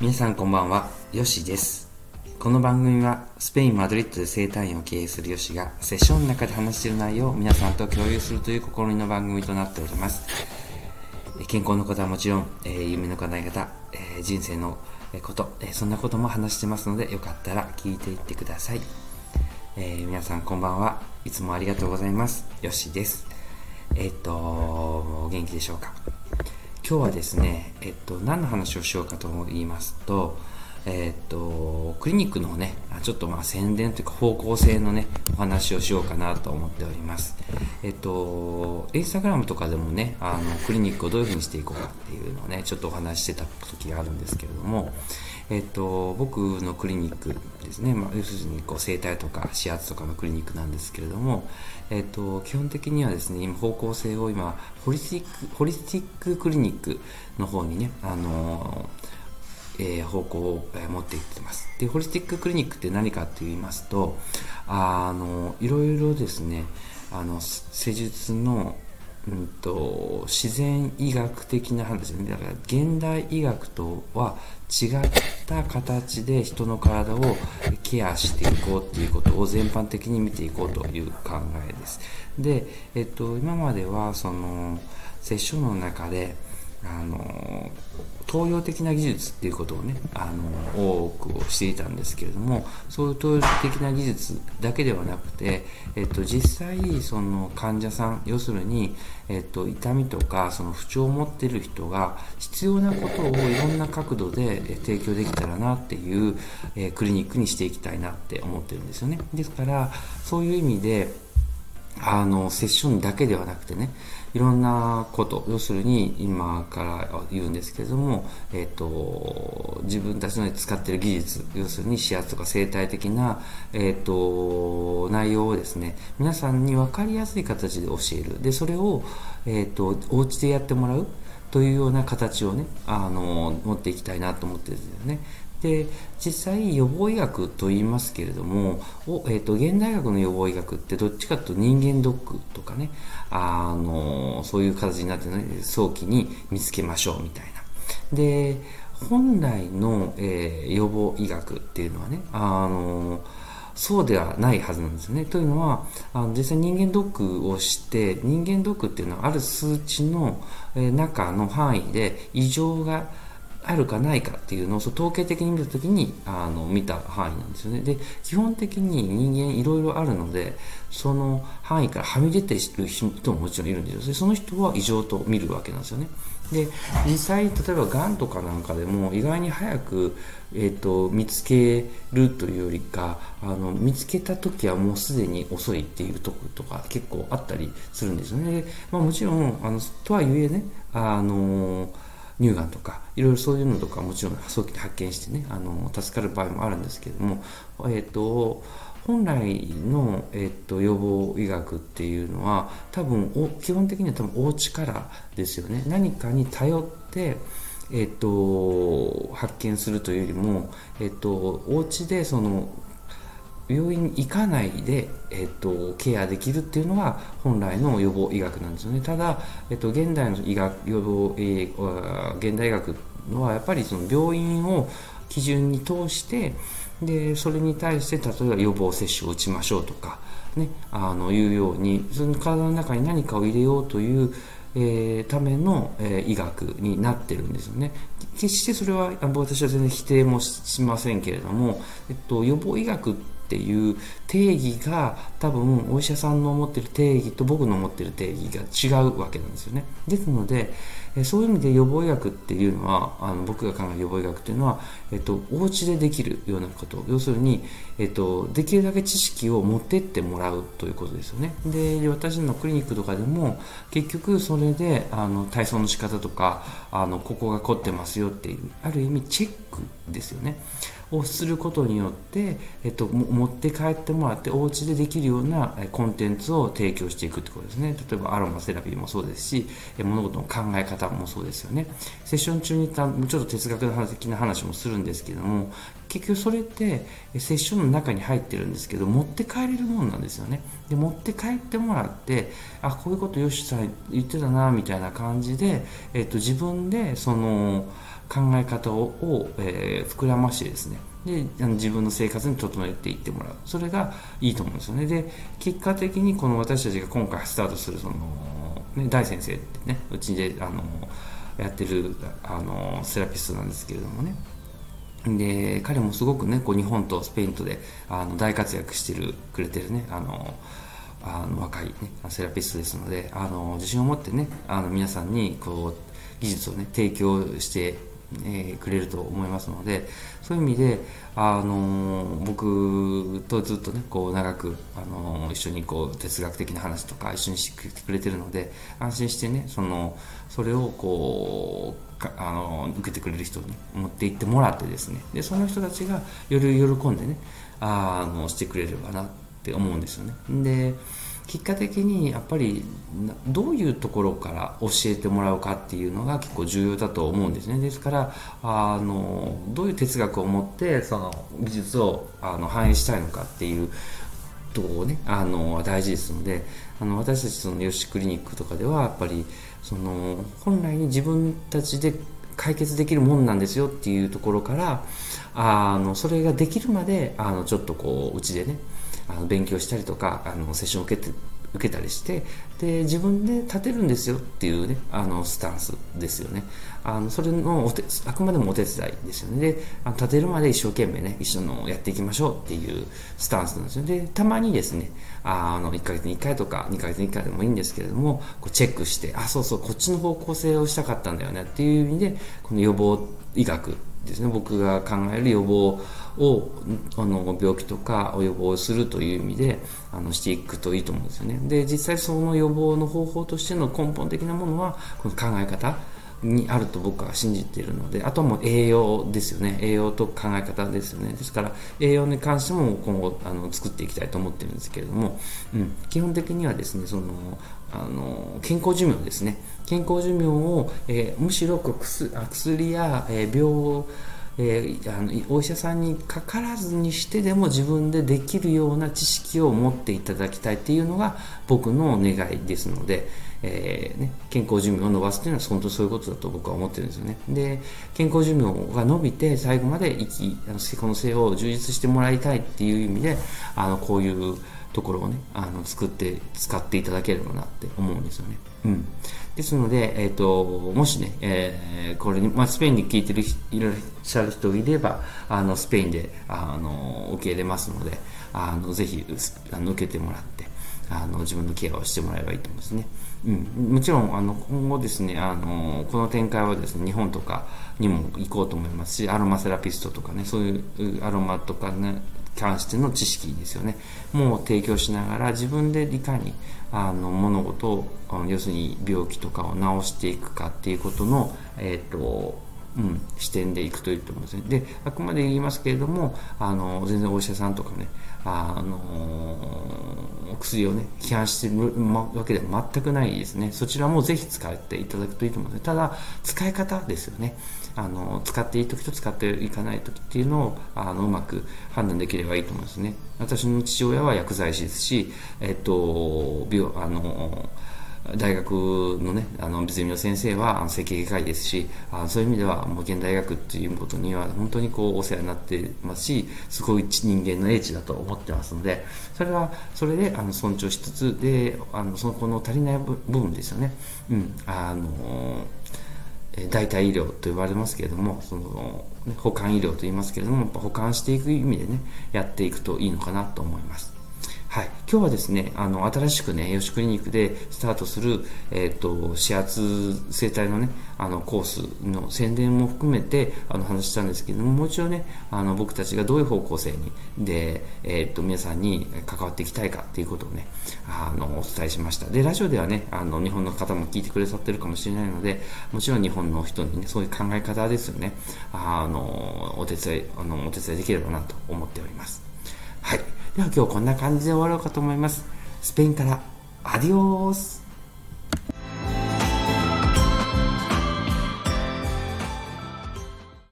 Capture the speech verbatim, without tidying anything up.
皆さんこんばんは、ヨシです。この番組はスペイン・マドリッドで生態院を経営するヨシがセッションの中で話している内容を皆さんと共有するという試みの番組となっております。健康のことはもちろん、えー、夢の叶え方、えー、人生のこと、えー、そんなことも話してますので、よかったら聞いていってください。えー、皆さんこんばんは、いつもありがとうございます。ヨシです。えー、っとお元気でしょうか。今日はですね、えっと、何の話をしようかと言いますと、えっと、クリニックのね、ちょっとまあ宣伝というか方向性のね、お話をしようかなと思っております。えっと、インスタグラムとかでもね、あの、クリニックをどういうふうにしていこうかっていうのをね、ちょっとお話してた時があるんですけれども、えっと、僕のクリニックですね、まあ、要するにこう整体とか指圧とかのクリニックなんですけれども、えっと、基本的にはですね、今方向性を今ホリスティック、ホリスティッククリニックの方にね、あのーえー、方向を、えー、持っていってます。で、ホリスティッククリニックって何かと言いますと、あのいろいろですね、あの施術の、うん、と自然医学的な話ですね。だから現代医学とは違った形で人の体をケアしていこうということを全般的に見ていこうという考えです。で、えっと、今まではそのセッションの中であの東洋的な技術っていうことをね、あの多くしていたんですけれども、そういう東洋的な技術だけではなくて、えっと、実際その患者さん、要するに、えっと、痛みとかその不調を持っている人が必要なことをいろんな角度で提供できたらなっていう、えー、クリニックにしていきたいなって思ってるんですよね。ですからそういう意味であのセッションだけではなくてね、いろんなこと、要するに今から言うんですけれども、えっと自分たちの使っている技術、要するに指圧とか生態的な、えっと内容をですね、皆さんに分かりやすい形で教える。で、それを、えっとお家でやってもらうというような形をね、あの持っていきたいなと思ってるんですよね。で、実際予防医学と言いますけれども、お、えー、と現代学の予防医学ってどっちかというと人間ドックとかね、あのそういう形になって、ね、早期に見つけましょうみたいな。で、本来の、えー、予防医学っていうのはね、あのそうではないはずなんですよね。というのは、あの実際人間ドックをして、人間ドックっていうのはある数値の、えー、中の範囲で異常があるかないかっていうのを統計的に見たときにあの見た範囲なんですよね。で、基本的に人間いろいろあるので、その範囲からはみ出ている人ももちろんいるんですよ。その人は異常と見るわけなんですよね。で、実際例えばがんとかなんかでも意外に早く、えー、と見つけるというよりか、あの見つけた時はもうすでに遅いっていうとことか結構あったりするんですよね。まあ、もちろんあのとはいえね、あの乳がんとかいろいろそういうのとかもちろん早期に発見してね、あの助かる場合もあるんですけれども、えっと本来の、えっと、予防医学っていうのは多分お基本的には多分お家からですよね。何かに頼ってえっと発見するというよりも、えっとお家でその病院に行かないで、えっと、ケアできるっていうのが本来の予防医学なんですよね。ただ、えっと、現代の医学、予防、えー、現代医学のはやっぱりその病院を基準に通して、で、それに対して例えば予防接種を打ちましょうとか、ね、あのいうように、その体の中に何かを入れようという、えー、ための、えー、医学になってるんですよね。決してそれは私は全然否定もしませんけれども、えっと、予防医学っていう定義が多分お医者さんの持ってる定義と僕の持ってる定義が違うわけなんですよね。ですので、そういう意味で予防医学っていうのは、あの僕が考える予防医学っていうのは、えっと、お家でできるようなこと、要するに、えっと、できるだけ知識を持ってってもらうということですよね。で、私のクリニックとかでも結局それであの体操の仕方とか、あのここが凝ってますよっていう、ある意味チェックですよねをすることによって、えっと、持って帰ってもらってお家でできるようなコンテンツを提供していくってことですね。例えばアロマセラピーもそうですし、物事の考え方もそうですよね。セッション中にちょっと哲学的な話もするんですけども、結局それってセッションの中に入ってるんですけど、持って帰れるもんなんですよね。で、持って帰ってもらって、あ、こういうことよしさん言ってたなみたいな感じで、えっと、自分でその考え方を、えー、膨らましてですね、であの自分の生活に整えていってもらう、それがいいと思うんですよね。で結果的にこの私たちが今回スタートするその、ね、大先生ってね、うちであのやってるあのセラピストなんですけれどもね、で彼もすごくねこう日本とスペインとであの大活躍してるくれてるねあのあの若い、ね、セラピストですので、あの自信を持ってねあの皆さんにこう技術をね提供してえー、くれると思いますので、そういう意味で、あのー、僕とずっとねこう長く、あのー、一緒にこう哲学的な話とか一緒にしてくれてるので、安心してねそのそれをこうか、あのー、受けてくれる人に持って行ってもらってですね、でその人たちがより喜んでねあのしてくれればなって思うんですよね。で結果的にやっぱりどういうところから教えてもらうかっていうのが結構重要だと思うんですね。ですからあのどういう哲学を持ってその技術をあの反映したいのかっていうところをねあの大事ですので、あの私たちそのヨシクリニックとかではやっぱりその本来に自分たちで解決できるもんなんですよっていうところからあのそれができるまであのちょっとこううちでねあの勉強したりとかあのセッションを受けて受けたりしてで自分で立てるんですよっていうねあのスタンスですよね。あのそれのお手あくまでもお手伝いですよね。であの立てるまで一生懸命ね一緒のやっていきましょうっていうスタンスなんですよ。でたまにですねあのいっかげつにいっかいとかにかげつにいっかいでもいいんですけれども、こうチェックしてあそうそうこっちの方向性をしたかったんだよねっていう意味で、この予防医学ですね、僕が考える予防をあの病気とかを予防するという意味であのしていくといいと思うんですよね。で実際その予防の方法としての根本的なものはこの考え方にあると僕は信じているので、あとはもう栄養ですよね。栄養と考え方ですよね。ですから栄養に関しても今後あの作っていきたいと思ってるんですけれども、うん、基本的にはですねそのあの健康寿命ですね。健康寿命を、えー、むしろ薬や、えー、病えー、あのお医者さんにかからずにしてでも自分でできるような知識を持っていただきたいっていうのが僕の願いですので、えーね、健康寿命を伸ばすというのは本当そういうことだと僕は思ってるんですよね。で健康寿命が伸びて最後まで生きこの生を充実してもらいたいっていう意味であのこういうところをねあの作って使っていただければなって思うんですよね。うん、ですので、えー、ともしね、えーこれにまあ、スペインに聞いてるいらっしゃる人いればあのスペインであの受け入れますので、あのぜひあの受けてもらってあの自分のケアをしてもらえばいいと思うんですね。うん、もちろんあの今後ですねあのこの展開はですね日本とかにも行こうと思いますし、アロマセラピストとかねそういうアロマとかね関しての知識ですよねもう提供しながら、自分でいかにあの物事を要するに病気とかを治していくかっていうことの、えーとうん、視点でいくといいと思うんですね。であくまで言いますけれどもあの全然お医者さんとかねあの薬をね批判してるわけでは全くないですね。そちらもぜひ使っていただくといいと思うんですね。ただ使い方ですよね。あの使っていい時と使っていかない時っていうのをあのうまく判断できればいいと思うんですね。私の父親は薬剤師ですし、えっと、病あの大学のねあの別にの先生は整形外科医ですし、あそういう意味ではもう現代学っていうことには本当にこうお世話になってますし、すごい人間の英知だと思ってますので、それはそれであの尊重しつつであのその子の足りない部分ですよね。うんあの代替医療と言われますけれども、その補完医療と言いますけれども、やっぱ補完していく意味でねやっていくといいのかなと思います。はい、今日はですねあの新しくねヨシクリニックでスタートする、えー、と指圧整体のねあのコースの宣伝も含めてあの話したんですけども、もう一度ねあの僕たちがどういう方向性にで、えー、と皆さんに関わっていきたいかっていうことをねあのお伝えしました。でラジオではねあの日本の方も聞いてくださってるかもしれないので、もちろん日本の人にねそういう考え方ですよねあのお手伝いあのお手伝いできればなと思っております。はい、では今日こんな感じで終わろうかと思います。スペインからアディオース。